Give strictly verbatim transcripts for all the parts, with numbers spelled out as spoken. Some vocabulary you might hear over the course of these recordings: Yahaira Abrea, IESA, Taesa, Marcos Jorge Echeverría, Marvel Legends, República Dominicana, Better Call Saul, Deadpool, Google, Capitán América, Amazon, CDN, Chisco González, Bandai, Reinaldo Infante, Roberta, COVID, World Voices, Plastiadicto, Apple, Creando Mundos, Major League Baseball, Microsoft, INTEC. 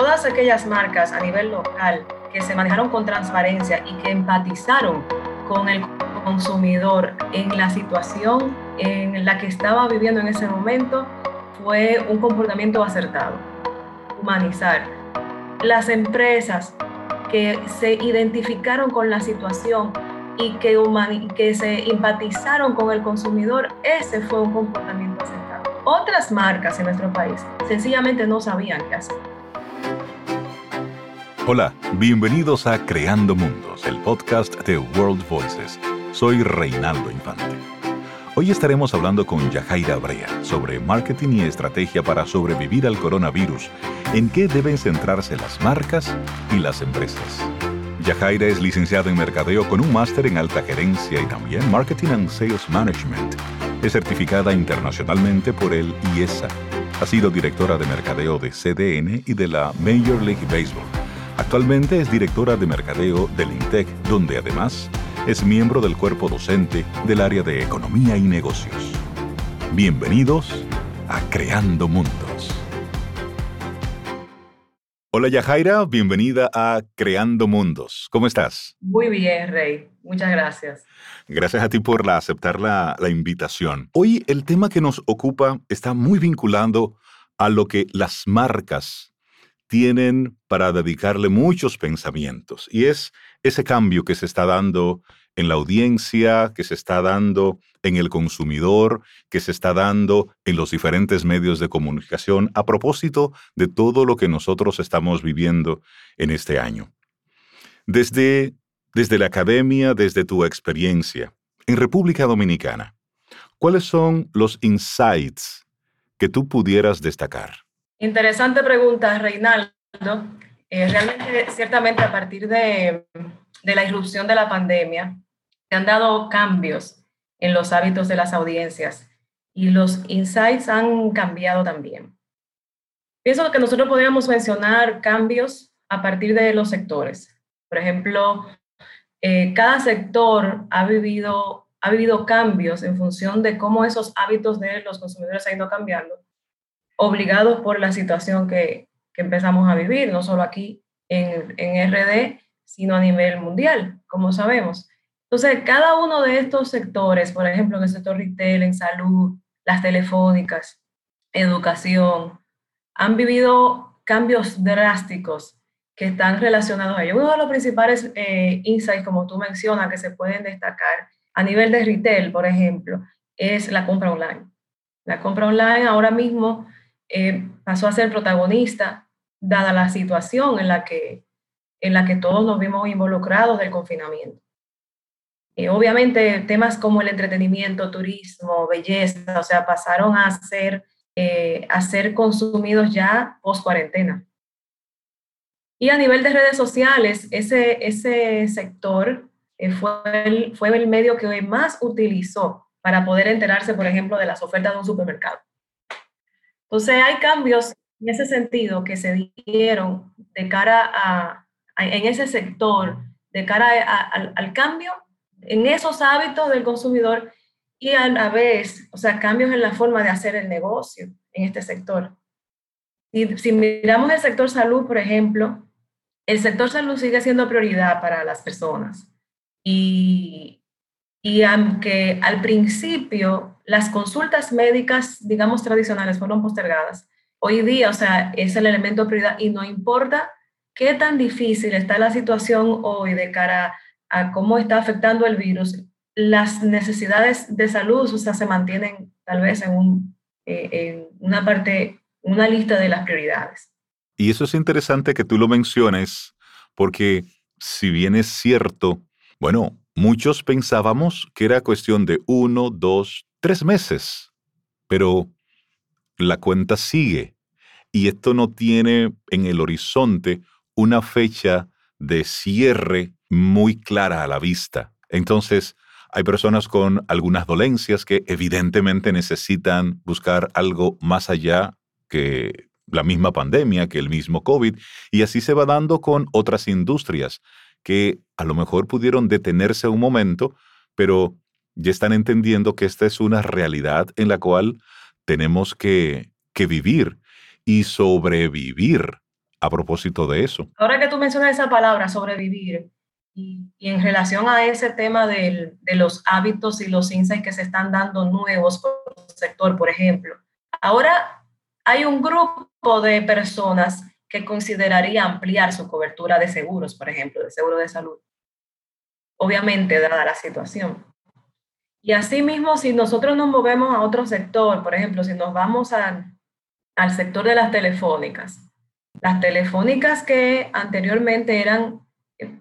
todas aquellas marcas a nivel local que se manejaron con transparencia y que empatizaron con el consumidor en la situación en la que estaba viviendo en ese momento, fue un comportamiento acertado. Humanizar. Las empresas que se identificaron con la situación y que, humani- que se empatizaron con el consumidor, ese fue un comportamiento acertado. Otras marcas en nuestro país sencillamente no sabían qué hacer. Hola, bienvenidos a Creando Mundos, el podcast de World Voices. Soy Reinaldo Infante. Hoy estaremos hablando con Yahaira Abrea sobre marketing y estrategia para sobrevivir al coronavirus, en qué deben centrarse las marcas y las empresas. Yahaira es licenciada en mercadeo con un máster en alta gerencia y también Marketing and Sales Management. Es certificada internacionalmente por el I E S A. Ha sido directora de mercadeo de C D N y de la Major League Baseball. Actualmente es directora de mercadeo del INTEC, donde además es miembro del cuerpo docente del área de economía y negocios. Bienvenidos a Creando Mundos. Hola Yahaira, bienvenida a Creando Mundos. ¿Cómo estás? Muy bien, Rey. Muchas gracias. Gracias a ti por la, aceptar la, la invitación. Hoy el tema que nos ocupa está muy vinculado a lo que las marcas tienen para dedicarle muchos pensamientos. Y es ese cambio que se está dando en la audiencia, que se está dando en el consumidor, que se está dando en los diferentes medios de comunicación a propósito de todo lo que nosotros estamos viviendo en este año. Desde, desde la academia, desde tu experiencia en República Dominicana, ¿cuáles son los insights que tú pudieras destacar? Interesante pregunta, Reinaldo. Eh, realmente, ciertamente, a partir de, de la irrupción de la pandemia, se han dado cambios en los hábitos de las audiencias y los insights han cambiado también. Pienso que nosotros podríamos mencionar cambios a partir de los sectores. Por ejemplo, eh, cada sector ha vivido, ha vivido cambios en función de cómo esos hábitos de los consumidores han ido cambiando, obligados por la situación que, que empezamos a vivir, no solo aquí en, en R D, sino a nivel mundial, como sabemos. Entonces, cada uno de estos sectores, por ejemplo, en el sector retail, en salud, las telefónicas, educación, han vivido cambios drásticos que están relacionados a ello. Uno de los principales eh, insights, como tú mencionas, que se pueden destacar a nivel de retail, por ejemplo, es la compra online. La compra online ahora mismo Eh, pasó a ser protagonista, dada la situación en la que, en la que todos nos vimos involucrados del confinamiento. Eh, obviamente temas como el entretenimiento, turismo, belleza, o sea, pasaron a ser, eh, a ser consumidos ya post-cuarentena. Y a nivel de redes sociales, ese, ese sector eh, fue, el, fue el medio que más utilizó para poder enterarse, por ejemplo, de las ofertas de un supermercado. Entonces, hay cambios en ese sentido que se dieron de cara a, a en ese sector, de cara a, a, al, al cambio en esos hábitos del consumidor y a la vez, o sea, cambios en la forma de hacer el negocio en este sector. Si, si miramos el sector salud, por ejemplo, el sector salud sigue siendo prioridad para las personas. Y, y aunque al principio las consultas médicas, digamos, tradicionales fueron postergadas. Hoy día, o sea, es el elemento de prioridad y no importa qué tan difícil está la situación hoy de cara a cómo está afectando el virus, las necesidades de salud, o sea, se mantienen tal vez en, un, eh, en una parte, una lista de las prioridades. Y eso es interesante que tú lo menciones, porque si bien es cierto, bueno, muchos pensábamos que era cuestión de uno, dos, Tres meses, pero la cuenta sigue y esto no tiene en el horizonte una fecha de cierre muy clara a la vista. Entonces, hay personas con algunas dolencias que evidentemente necesitan buscar algo más allá que la misma pandemia, que el mismo COVID, y así se va dando con otras industrias que a lo mejor pudieron detenerse un momento, pero ya están entendiendo que esta es una realidad en la cual tenemos que, que vivir y sobrevivir a propósito de eso. Ahora que tú mencionas esa palabra, sobrevivir, y, y en relación a ese tema del, de los hábitos y los insights que se están dando nuevos por el sector, por ejemplo, ahora hay un grupo de personas que consideraría ampliar su cobertura de seguros, por ejemplo, de seguro de salud, obviamente dada la situación. Y asimismo, si nosotros nos movemos a otro sector, por ejemplo, si nos vamos a, al sector de las telefónicas, las telefónicas que anteriormente eran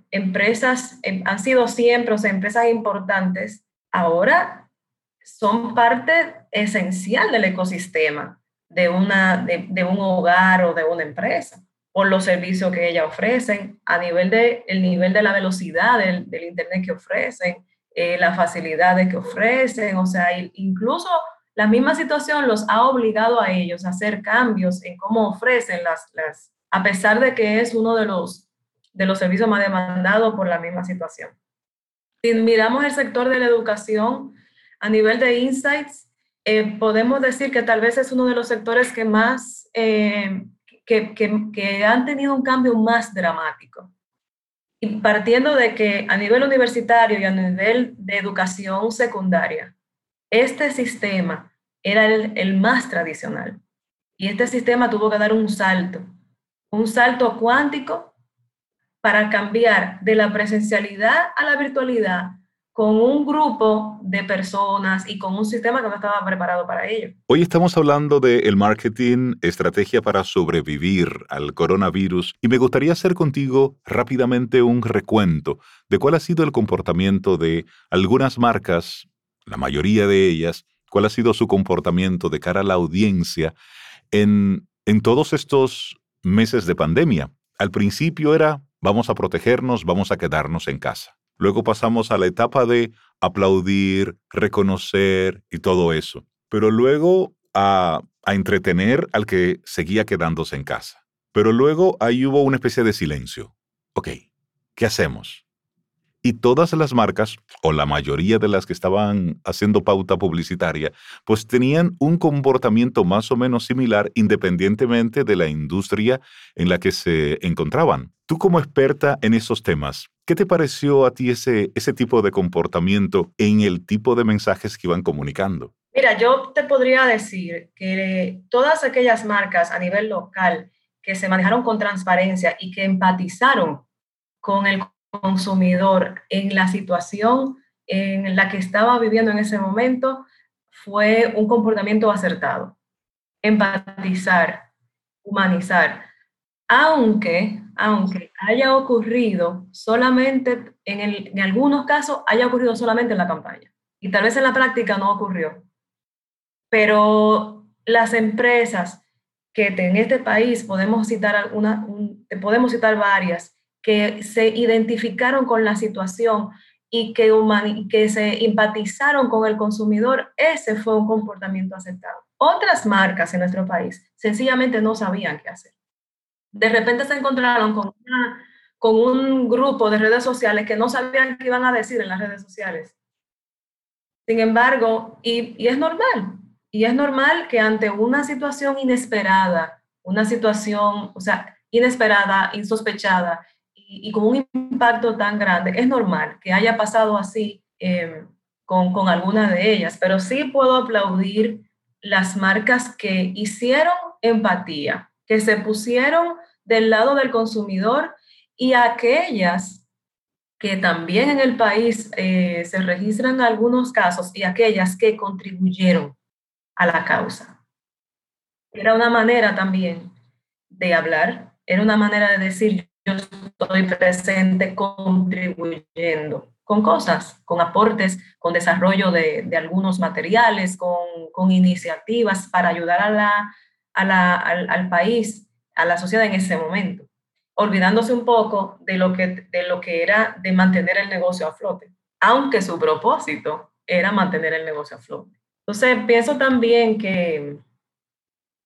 empresas, han sido siempre, o sea, empresas importantes, ahora son parte esencial del ecosistema de, una, de, de un hogar o de una empresa, por los servicios que ellas ofrecen, a nivel de, el nivel de la velocidad del, del internet que ofrecen, eh, las facilidades que ofrecen, o sea, incluso la misma situación los ha obligado a ellos a hacer cambios en cómo ofrecen las, las a pesar de que es uno de los, de los servicios más demandados por la misma situación. Si miramos el sector de la educación, a nivel de insights, eh, podemos decir que tal vez es uno de los sectores que más, eh, que, que, que han tenido un cambio más dramático. Y partiendo de que a nivel universitario y a nivel de educación secundaria, este sistema era el, el más tradicional y este sistema tuvo que dar un salto, un salto cuántico para cambiar de la presencialidad a la virtualidad con un grupo de personas y con un sistema que no estaba preparado para ello. Hoy estamos hablando de el marketing, estrategia para sobrevivir al coronavirus, y me gustaría hacer contigo rápidamente un recuento de cuál ha sido el comportamiento de algunas marcas, la mayoría de ellas, cuál ha sido su comportamiento de cara a la audiencia en, en todos estos meses de pandemia. Al principio era, vamos a protegernos, vamos a quedarnos en casa. Luego pasamos a la etapa de aplaudir, reconocer y todo eso. Pero luego a, a entretener al que seguía quedándose en casa. Pero luego ahí hubo una especie de silencio. Ok, ¿qué hacemos? Y todas las marcas, o la mayoría de las que estaban haciendo pauta publicitaria, pues tenían un comportamiento más o menos similar independientemente de la industria en la que se encontraban. Tú como experta en esos temas, ¿qué te pareció a ti ese, ese tipo de comportamiento en el tipo de mensajes que iban comunicando? Mira, yo te podría decir que todas aquellas marcas a nivel local que se manejaron con transparencia y que empatizaron con el consumidor en la situación en la que estaba viviendo en ese momento, fue un comportamiento acertado. Empatizar, humanizar, aunque, aunque haya ocurrido solamente, en, el, en algunos casos haya ocurrido solamente en la campaña, y tal vez en la práctica no ocurrió. Pero las empresas que en este país podemos citar, alguna, un, podemos citar varias, que se identificaron con la situación y que, humani- que se empatizaron con el consumidor, ese fue un comportamiento aceptado. Otras marcas en nuestro país sencillamente no sabían qué hacer. De repente se encontraron con, una, con un grupo de redes sociales que no sabían qué iban a decir en las redes sociales. Sin embargo, y, y es normal, y es normal que ante una situación inesperada, una situación, o sea, inesperada, insospechada, y con un impacto tan grande, es normal que haya pasado así eh, con, con algunas de ellas, pero sí puedo aplaudir las marcas que hicieron empatía, que se pusieron del lado del consumidor, y aquellas que también en el país eh, se registran algunos casos, y aquellas que contribuyeron a la causa. Era una manera también de hablar, era una manera de decir, yo estoy presente contribuyendo con cosas, con aportes, con desarrollo de, de algunos materiales, con, con iniciativas para ayudar a la, a la, al, al país, a la sociedad en ese momento, olvidándose un poco de lo que, de lo que era de mantener el negocio a flote, aunque su propósito era mantener el negocio a flote. Entonces, pienso también que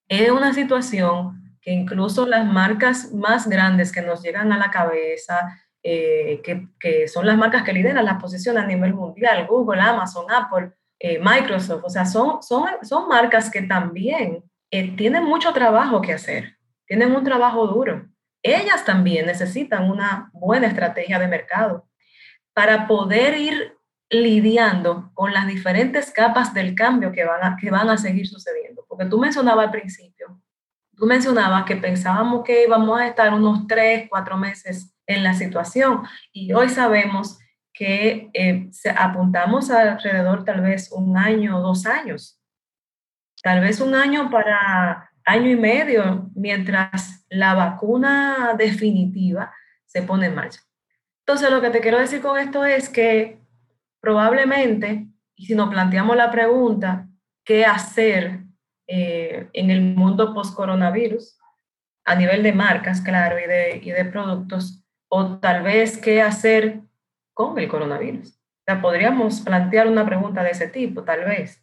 es una situación que incluso las marcas más grandes que nos llegan a la cabeza, eh, que, que son las marcas que lideran las posiciones a nivel mundial, Google, Amazon, Apple, eh, Microsoft, o sea, son, son, son marcas que también eh, tienen mucho trabajo que hacer, tienen un trabajo duro, ellas también necesitan una buena estrategia de mercado para poder ir lidiando con las diferentes capas del cambio que van a, que van a seguir sucediendo. Porque tú mencionabas al principio, tú mencionabas que pensábamos que íbamos a estar unos tres, cuatro meses en la situación, y hoy sabemos que eh, apuntamos alrededor tal vez un año o dos años, tal vez un año para año y medio, mientras la vacuna definitiva se pone en marcha. Entonces, lo que te quiero decir con esto es que probablemente, y si nos planteamos la pregunta, ¿qué hacer eh, en el mundo post-coronavirus? A nivel de marcas, claro, y de, y de productos, o tal vez qué hacer con el coronavirus. O sea, podríamos plantear una pregunta de ese tipo, tal vez,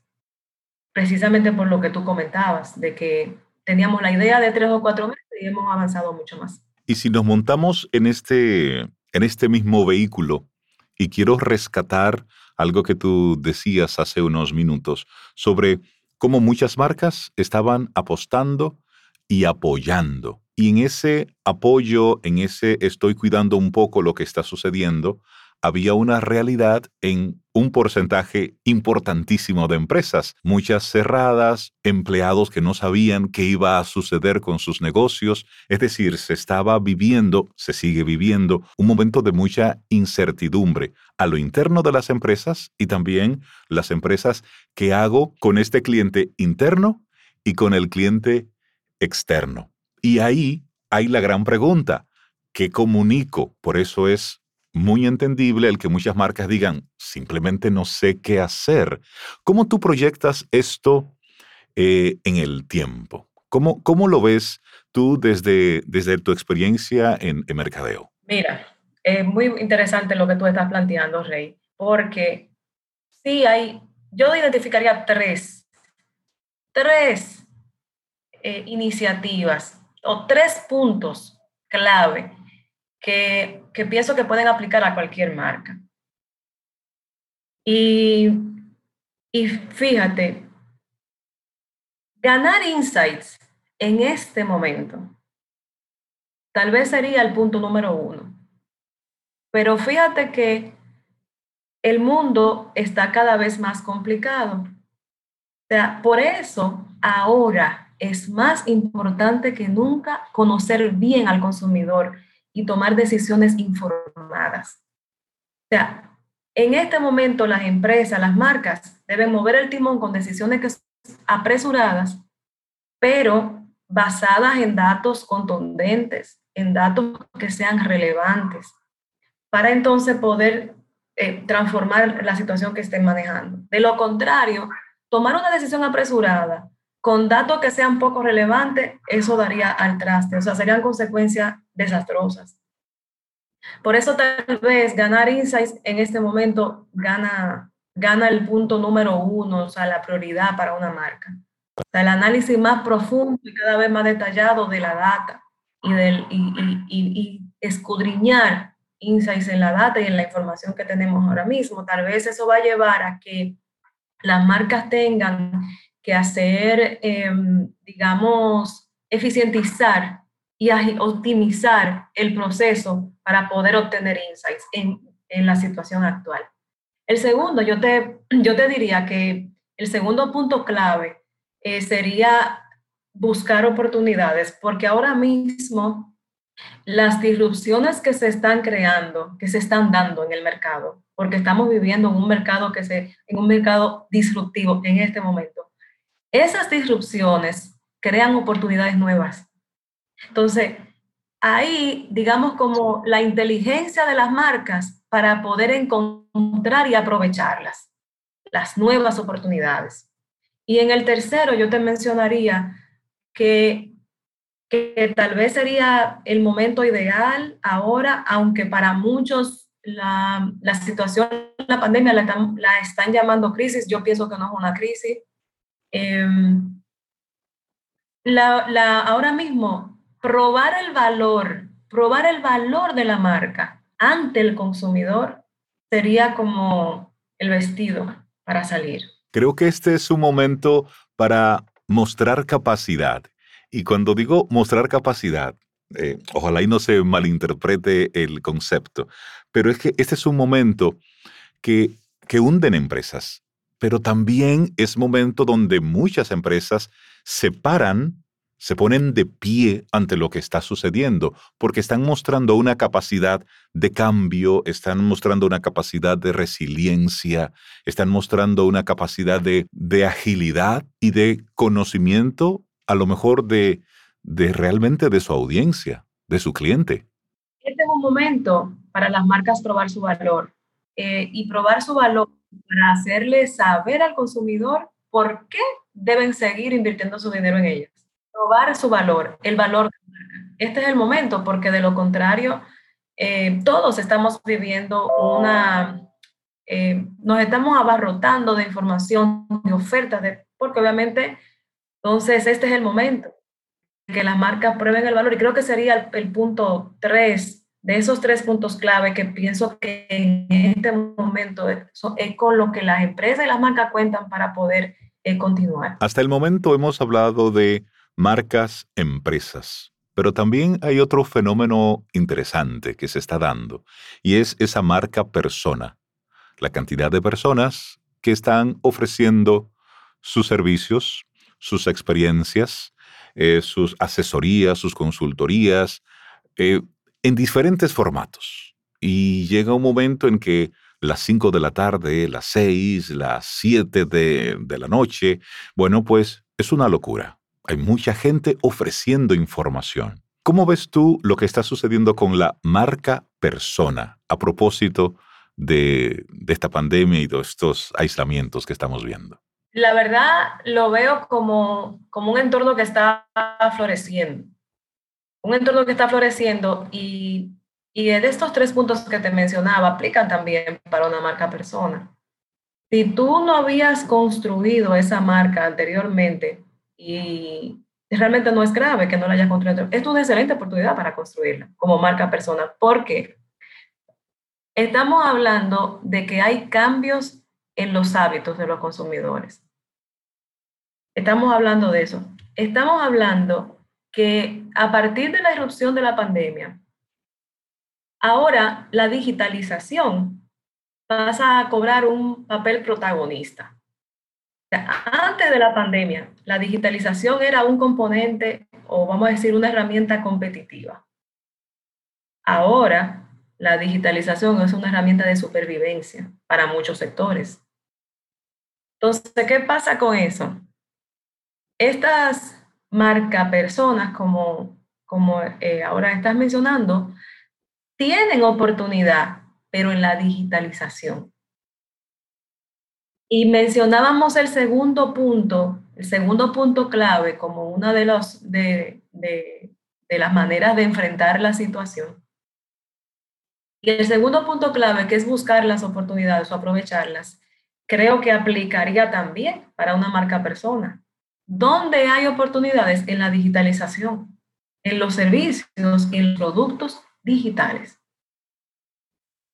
precisamente por lo que tú comentabas, de que teníamos la idea de tres o cuatro meses y hemos avanzado mucho más. Y si nos montamos en este, en este mismo vehículo, y quiero rescatar algo que tú decías hace unos minutos sobre cómo muchas marcas estaban apostando y apoyando. Y en ese apoyo, en ese estoy cuidando un poco lo que está sucediendo, había una realidad en un porcentaje importantísimo de empresas. Muchas cerradas, empleados que no sabían qué iba a suceder con sus negocios. Es decir, se estaba viviendo, se sigue viviendo, un momento de mucha incertidumbre a lo interno de las empresas y también las empresas que hago con este cliente interno y con el cliente externo. Y ahí hay la gran pregunta, ¿qué comunico? Por eso es muy entendible el que muchas marcas digan, simplemente no sé qué hacer. ¿Cómo tú proyectas esto eh, en el tiempo? ¿Cómo, cómo lo ves tú desde, desde tu experiencia en, en mercadeo? Mira, es muy interesante lo que tú estás planteando, Rey, porque sí hay, yo identificaría tres, tres eh, iniciativas o tres puntos clave Que, que pienso que pueden aplicar a cualquier marca. Y, y fíjate, ganar insights en este momento tal vez sería el punto número uno. Pero fíjate que el mundo está cada vez más complicado. O sea, por eso ahora es más importante que nunca conocer bien al consumidor y tomar decisiones informadas. O sea, en este momento las empresas, las marcas, deben mover el timón con decisiones que son apresuradas, pero basadas en datos contundentes, en datos que sean relevantes, para entonces poder eh, transformar la situación que estén manejando. De lo contrario, tomar una decisión apresurada con datos que sean poco relevantes, eso daría al traste, o sea, serían consecuencias desastrosas. Por eso tal vez ganar insights en este momento gana, gana el punto número uno, o sea, la prioridad para una marca. O sea, el análisis más profundo y cada vez más detallado de la data y, del, y, y, y, y escudriñar insights en la data y en la información que tenemos ahora mismo. Tal vez eso va a llevar a que las marcas tengan que hacer, eh, digamos, eficientizar y optimizar el proceso para poder obtener insights en, en la situación actual. El segundo, yo te, yo te diría que el segundo punto clave eh, sería buscar oportunidades, porque ahora mismo las disrupciones que se están creando, que se están dando en el mercado, porque estamos viviendo en un mercado, que se, en un mercado disruptivo en este momento, esas disrupciones crean oportunidades nuevas. Entonces, ahí, digamos, como la inteligencia de las marcas para poder encontrar y aprovecharlas, las nuevas oportunidades. Y en el tercero, yo te mencionaría que, que tal vez sería el momento ideal ahora, aunque para muchos la, la situación, la pandemia la, la están llamando crisis, yo pienso que no es una crisis. Eh, la, la, ahora mismo, Probar el valor, probar el valor de la marca ante el consumidor sería como el vestido para salir. Creo que este es un momento para mostrar capacidad. Y cuando digo mostrar capacidad, Eh, ojalá y no se malinterprete el concepto, pero es que este es un momento que, que hunden empresas, pero también es momento donde muchas empresas se paran, se ponen de pie ante lo que está sucediendo, porque están mostrando una capacidad de cambio, están mostrando una capacidad de resiliencia, están mostrando una capacidad de, de agilidad y de conocimiento, a lo mejor de, de realmente de su audiencia, de su cliente. Este es un momento para las marcas probar su valor eh, y probar su valor para hacerle saber al consumidor por qué deben seguir invirtiendo su dinero en ellas. Probar su valor, el valor de la marca. Este es el momento, porque de lo contrario, eh, todos estamos viviendo una... Eh, nos estamos abarrotando de información, de ofertas, de, porque obviamente, entonces este es el momento que las marcas prueben el valor. Y creo que sería el, el punto tres, de esos tres puntos clave que pienso que en este momento es, es con lo que las empresas y las marcas cuentan para poder eh, continuar. Hasta el momento hemos hablado de marcas, empresas. Pero también hay otro fenómeno interesante que se está dando, y es esa marca persona. La cantidad de personas que están ofreciendo sus servicios, sus experiencias, eh, sus asesorías, sus consultorías, eh, en diferentes formatos. Y llega un momento en que las cinco de la tarde, las seis, las siete de, de la noche, bueno, pues es una locura. Hay mucha gente ofreciendo información. ¿Cómo ves tú lo que está sucediendo con la marca persona a propósito de, de esta pandemia y de estos aislamientos que estamos viendo? La verdad, lo veo como, como un entorno que está floreciendo. Un entorno que está floreciendo y, y de estos tres puntos que te mencionaba aplican también para una marca persona. Si tú no habías construido esa marca anteriormente, y realmente no es grave que no la hayas construido. Es una excelente oportunidad para construirla como marca persona, porque estamos hablando de que hay cambios en los hábitos de los consumidores. Estamos hablando de eso. Estamos hablando que a partir de la irrupción de la pandemia, ahora la digitalización pasa a cobrar un papel protagonista. Antes de la pandemia, la digitalización era un componente, o vamos a decir, una herramienta competitiva. Ahora, la digitalización es una herramienta de supervivencia para muchos sectores. Entonces, ¿qué pasa con eso? Estas marcas, personas, como, como eh, ahora estás mencionando, tienen oportunidad, pero en la digitalización. Y mencionábamos el segundo punto, el segundo punto clave como una de, los, de, de, de las maneras de enfrentar la situación. Y el segundo punto clave, que es buscar las oportunidades o aprovecharlas, creo que aplicaría también para una marca persona. ¿Dónde hay oportunidades? En la digitalización, en los servicios, en los productos digitales.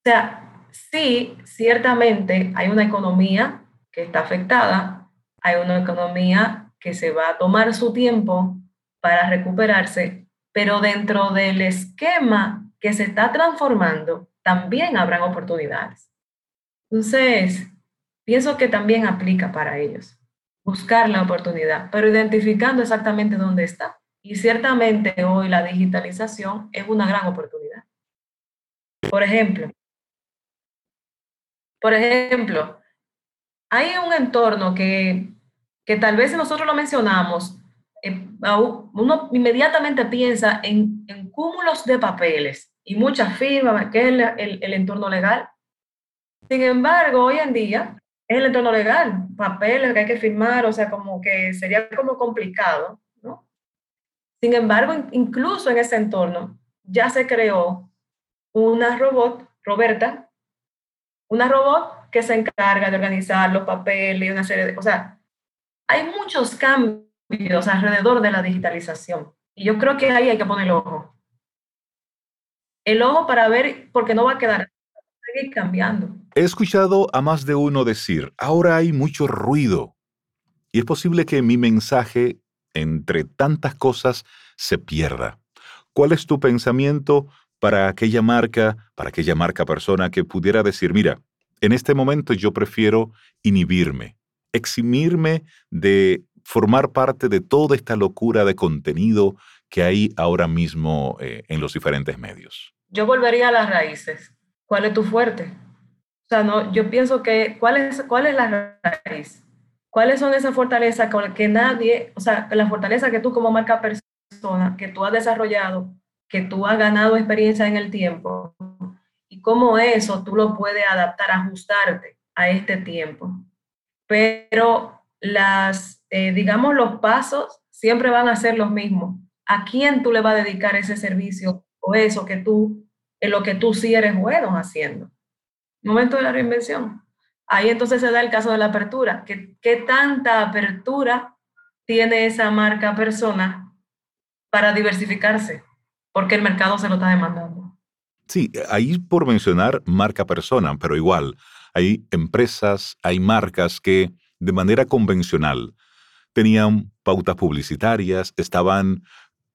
O sea, sí, ciertamente hay una economía que está afectada, hay una economía que se va a tomar su tiempo para recuperarse, pero dentro del esquema que se está transformando, también habrán oportunidades. Entonces, pienso que también aplica para ellos, buscar la oportunidad, pero identificando exactamente dónde está. Y ciertamente hoy la digitalización es una gran oportunidad. Por ejemplo, por ejemplo, hay un entorno que, que tal vez si nosotros lo mencionamos, eh, uno inmediatamente piensa en, en cúmulos de papeles y muchas firmas, que es el, el, el entorno legal. Sin embargo, hoy en día es el entorno legal, papeles que hay que firmar, o sea, como que sería como complicado, ¿no? Sin embargo, incluso en ese entorno ya se creó una robot, Roberta, una robot que se encarga de organizar los papeles, una serie de... O sea, hay muchos cambios alrededor de la digitalización. Y yo creo que ahí hay que poner el ojo. El ojo para ver, porque no va a quedar, va a seguir cambiando. He escuchado a más de uno decir, ahora hay mucho ruido. Y es posible que mi mensaje, entre tantas cosas, se pierda. ¿Cuál es tu pensamiento para aquella marca, para aquella marca persona que pudiera decir, mira, en este momento yo prefiero inhibirme, eximirme de formar parte de toda esta locura de contenido que hay ahora mismo eh, en los diferentes medios? Yo volvería a las raíces. ¿Cuál es tu fuerte? O sea, no, yo pienso que, ¿cuál es, cuál es la raíz? ¿Cuáles son esas fortalezas con las que nadie, o sea, las fortalezas que tú como marca persona, que tú has desarrollado, que tú has ganado experiencia en el tiempo, y cómo eso tú lo puedes adaptar, ajustarte a este tiempo? Pero las, eh, digamos, los pasos siempre van a ser los mismos. ¿A quién tú le vas a dedicar ese servicio o eso que tú, en lo que tú sí eres bueno haciendo? Momento de la reinvención. Ahí entonces se da el caso de la apertura. ¿Qué, qué tanta apertura tiene esa marca persona para diversificarse? Porque el mercado se lo está demandando. Sí, ahí por mencionar marca persona, pero igual hay empresas, hay marcas que de manera convencional tenían pautas publicitarias, estaban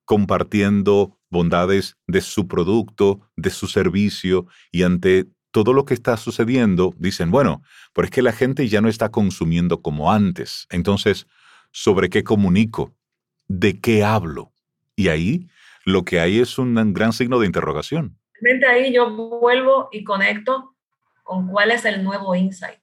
compartiendo bondades de su producto, de su servicio, y ante todo lo que está sucediendo, dicen, bueno, pero es que la gente ya no está consumiendo como antes. Entonces, ¿sobre qué comunico? ¿De qué hablo? Y ahí lo que hay es un gran signo de interrogación. Realmente ahí yo vuelvo y conecto con cuál es el nuevo insight.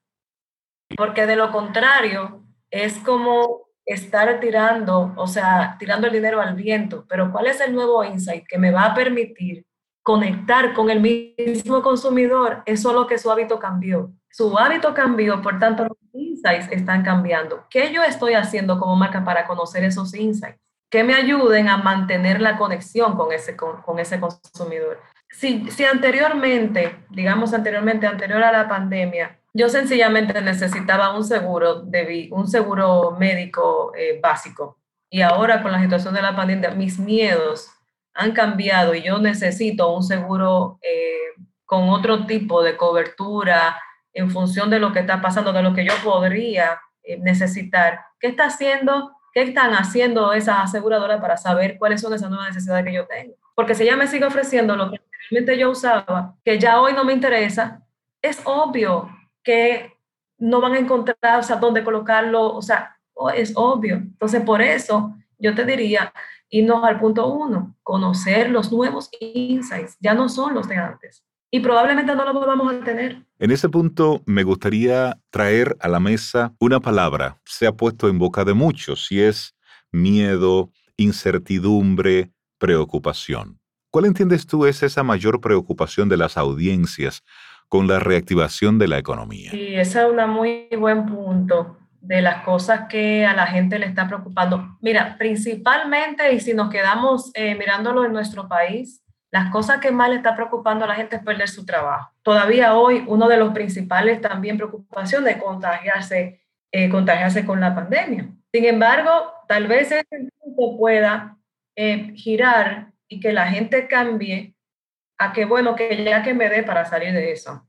Porque de lo contrario, es como estar tirando, o sea, tirando el dinero al viento. Pero ¿cuál es el nuevo insight que me va a permitir conectar con el mismo consumidor? Es solo que su hábito cambió. Su hábito cambió, por tanto, los insights están cambiando. ¿Qué yo estoy haciendo como marca para conocer esos insights? Que me ayuden a mantener la conexión con ese, con, con ese consumidor. Si, si anteriormente, digamos anteriormente, anterior a la pandemia, yo sencillamente necesitaba un seguro, de, un seguro médico eh, básico. Y ahora con la situación de la pandemia, mis miedos han cambiado y yo necesito un seguro eh, con otro tipo de cobertura en función de lo que está pasando, de lo que yo podría eh, necesitar. ¿Qué está haciendo? ¿Qué están haciendo esas aseguradoras para saber cuáles son esas nuevas necesidades que yo tengo? Porque si ella me sigue ofreciendo lo que realmente yo usaba, que ya hoy no me interesa, es obvio que no van a encontrar, o sea, dónde colocarlo, o sea, es obvio. Entonces, por eso yo te diría, irnos al punto uno, conocer los nuevos insights, ya no son los de antes y probablemente no los volvamos a tener. En ese punto me gustaría traer a la mesa una palabra, se ha puesto en boca de muchos, y es miedo, incertidumbre, preocupación. ¿Cuál entiendes tú es esa mayor preocupación de las audiencias con la reactivación de la economía? Sí, ese es un muy buen punto. De las cosas que a la gente le está preocupando. Mira, principalmente, y si nos quedamos eh, mirándolo en nuestro país, las cosas que más le está preocupando a la gente es perder su trabajo. Todavía hoy, uno de los principales también preocupaciones es contagiarse, eh, contagiarse con la pandemia. Sin embargo, tal vez ese punto pueda eh, girar y que la gente cambie a que, bueno, que ya que me dé para salir de eso.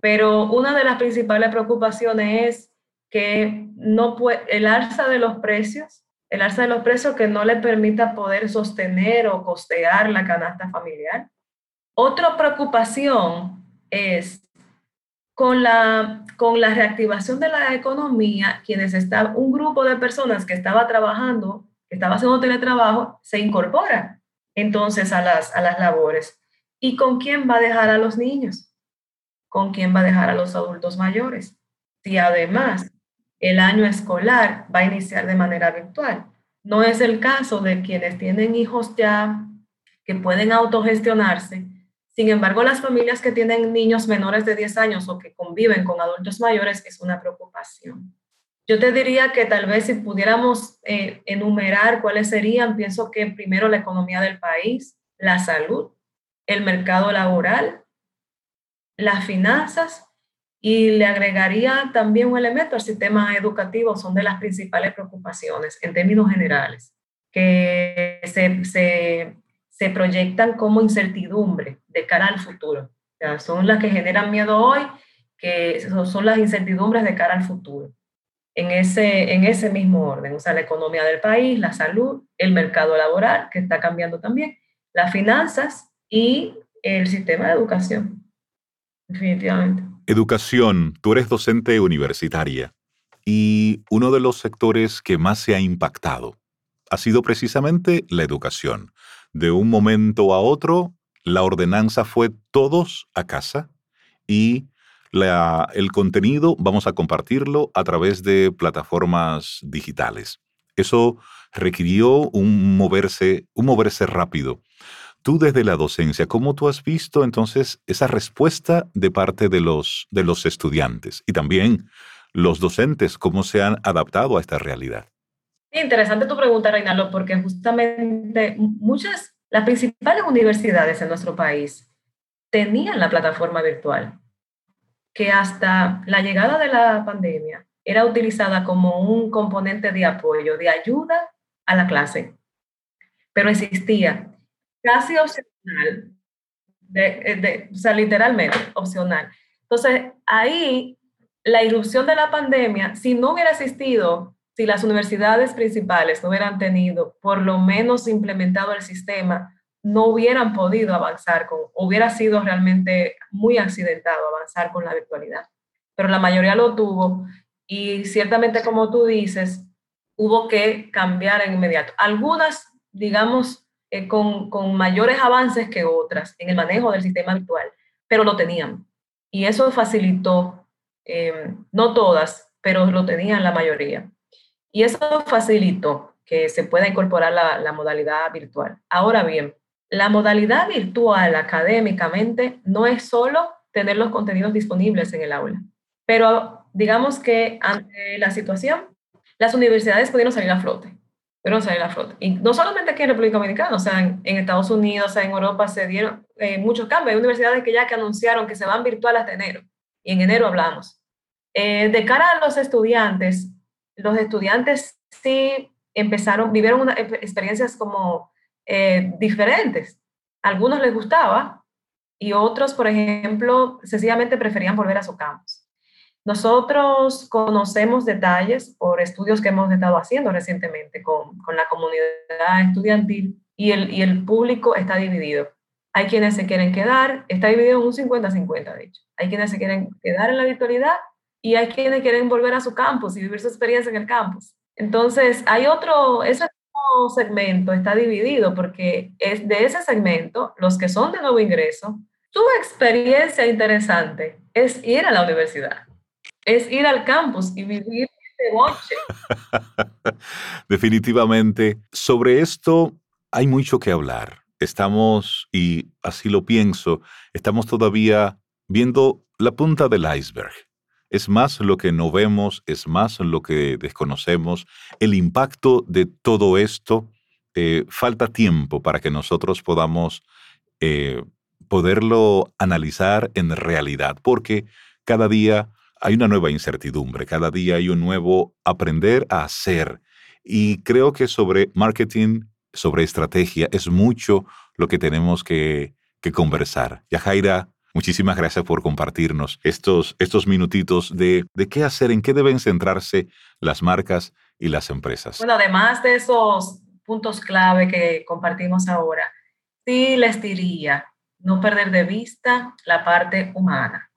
Pero una de las principales preocupaciones es que no puede, el alza de los precios, el alza de los precios que no le permita poder sostener o costear la canasta familiar. Otra preocupación es con la, con la reactivación de la economía, quienes está, un grupo de personas que estaba trabajando, que estaba haciendo teletrabajo, se incorpora entonces a las, a las labores. ¿Y con quién va a dejar a los niños? ¿Con quién va a dejar a los adultos mayores? Si además el año escolar va a iniciar de manera virtual. No es el caso de quienes tienen hijos ya que pueden autogestionarse. Sin embargo, las familias que tienen niños menores de diez años o que conviven con adultos mayores es una preocupación. Yo te diría que tal vez si pudiéramos eh, enumerar cuáles serían, pienso que primero la economía del país, la salud, el mercado laboral, las finanzas, y le agregaría también un elemento al sistema educativo, son de las principales preocupaciones en términos generales, que se, se, se proyectan como incertidumbre de cara al futuro. O sea, son las que generan miedo hoy, que son, son las incertidumbres de cara al futuro. En ese, en ese mismo orden, o sea, la economía del país, la salud, el mercado laboral, que está cambiando también, las finanzas y el sistema de educación, definitivamente. Educación, tú eres docente universitaria y uno de los sectores que más se ha impactado ha sido precisamente la educación. De un momento a otro, la ordenanza fue todos a casa y la, el contenido vamos a compartirlo a través de plataformas digitales. Eso requirió un moverse, un moverse rápido. Tú desde la docencia, ¿cómo tú has visto entonces esa respuesta de parte de los, de los estudiantes y también los docentes, cómo se han adaptado a esta realidad? Interesante tu pregunta, Reinaldo, porque justamente muchas, las principales universidades en nuestro país tenían la plataforma virtual, que hasta la llegada de la pandemia era utilizada como un componente de apoyo, de ayuda a la clase, pero existía. Casi opcional, de, de, o sea, literalmente opcional. Entonces, ahí la irrupción de la pandemia, si no hubiera existido, si las universidades principales no hubieran tenido, por lo menos implementado el sistema, no hubieran podido avanzar con, hubiera sido realmente muy accidentado avanzar con la virtualidad. Pero la mayoría lo tuvo y ciertamente, como tú dices, hubo que cambiar en inmediato. Algunas, digamos, Eh, con, con mayores avances que otras en el manejo del sistema virtual, pero lo tenían. Y eso facilitó, eh, no todas, pero lo tenían la mayoría. Y eso facilitó que se pueda incorporar la, la modalidad virtual. Ahora bien, la modalidad virtual académicamente no es solo tener los contenidos disponibles en el aula, pero digamos que ante la situación, las universidades pudieron salir a flote. Pero salir a flote. Y no solamente aquí en República Dominicana, o sea, en, en Estados Unidos, o sea, en Europa se dieron eh, muchos cambios. Hay universidades que ya que anunciaron que se van virtual hasta enero, y en enero hablamos. Eh, de cara a los estudiantes, los estudiantes sí empezaron, vivieron una, experiencias como eh, diferentes. A algunos les gustaba, y otros, por ejemplo, sencillamente preferían volver a su campus. Nosotros conocemos detalles por estudios que hemos estado haciendo recientemente con, con la comunidad estudiantil y el, y el público está dividido. Hay quienes se quieren quedar, está dividido en un cincuenta cincuenta, de hecho. Hay quienes se quieren quedar en la virtualidad y hay quienes quieren volver a su campus y vivir su experiencia en el campus. Entonces, hay otro, ese segmento está dividido porque es de ese segmento, los que son de nuevo ingreso, su experiencia interesante es ir a la universidad. Es ir al campus y vivir de noche. Definitivamente. Sobre esto hay mucho que hablar. Estamos, y así lo pienso, estamos todavía viendo la punta del iceberg. Es más lo que no vemos, es más lo que desconocemos. El impacto de todo esto, eh, falta tiempo para que nosotros podamos eh, poderlo analizar en realidad, porque cada día hay una nueva incertidumbre, cada día hay un nuevo aprender a hacer. Y creo que sobre marketing, sobre estrategia, es mucho lo que tenemos que, que conversar. Yahaira, muchísimas gracias por compartirnos estos, estos minutitos de, de qué hacer, en qué deben centrarse las marcas y las empresas. Bueno, además de esos puntos clave que compartimos ahora, sí les diría no perder de vista la parte humana,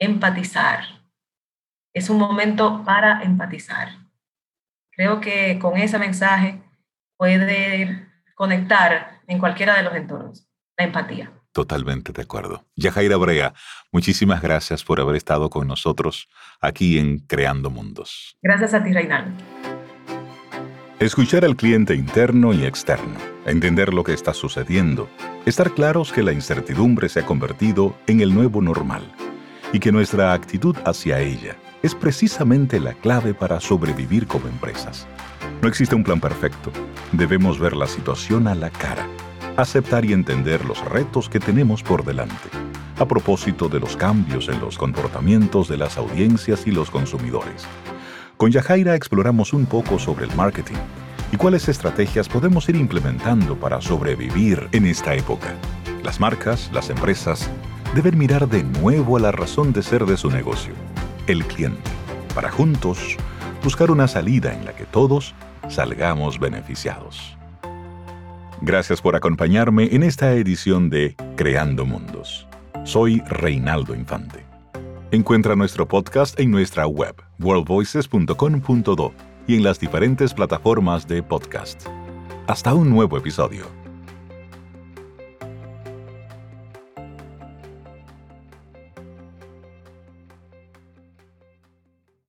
empatizar. Es un momento para empatizar. Creo que con ese mensaje puede conectar en cualquiera de los entornos, la empatía. Totalmente de acuerdo. Yahaira Abrea, muchísimas gracias por haber estado con nosotros aquí en Creando Mundos. Gracias a ti, Reinaldo. Escuchar al cliente interno y externo, entender lo que está sucediendo, estar claros que la incertidumbre se ha convertido en el nuevo normal y que nuestra actitud hacia ella es precisamente la clave para sobrevivir como empresas. No existe un plan perfecto. Debemos ver la situación a la cara, aceptar y entender los retos que tenemos por delante. A propósito de los cambios en los comportamientos de las audiencias y los consumidores. Con Yahaira exploramos un poco sobre el marketing y cuáles estrategias podemos ir implementando para sobrevivir en esta época. Las marcas, las empresas, deben mirar de nuevo a la razón de ser de su negocio. El cliente, para juntos buscar una salida en la que todos salgamos beneficiados. Gracias por acompañarme en esta edición de Creando Mundos. Soy Reinaldo Infante. Encuentra nuestro podcast en nuestra web, world voices punto com punto do, y en las diferentes plataformas de podcast. Hasta un nuevo episodio.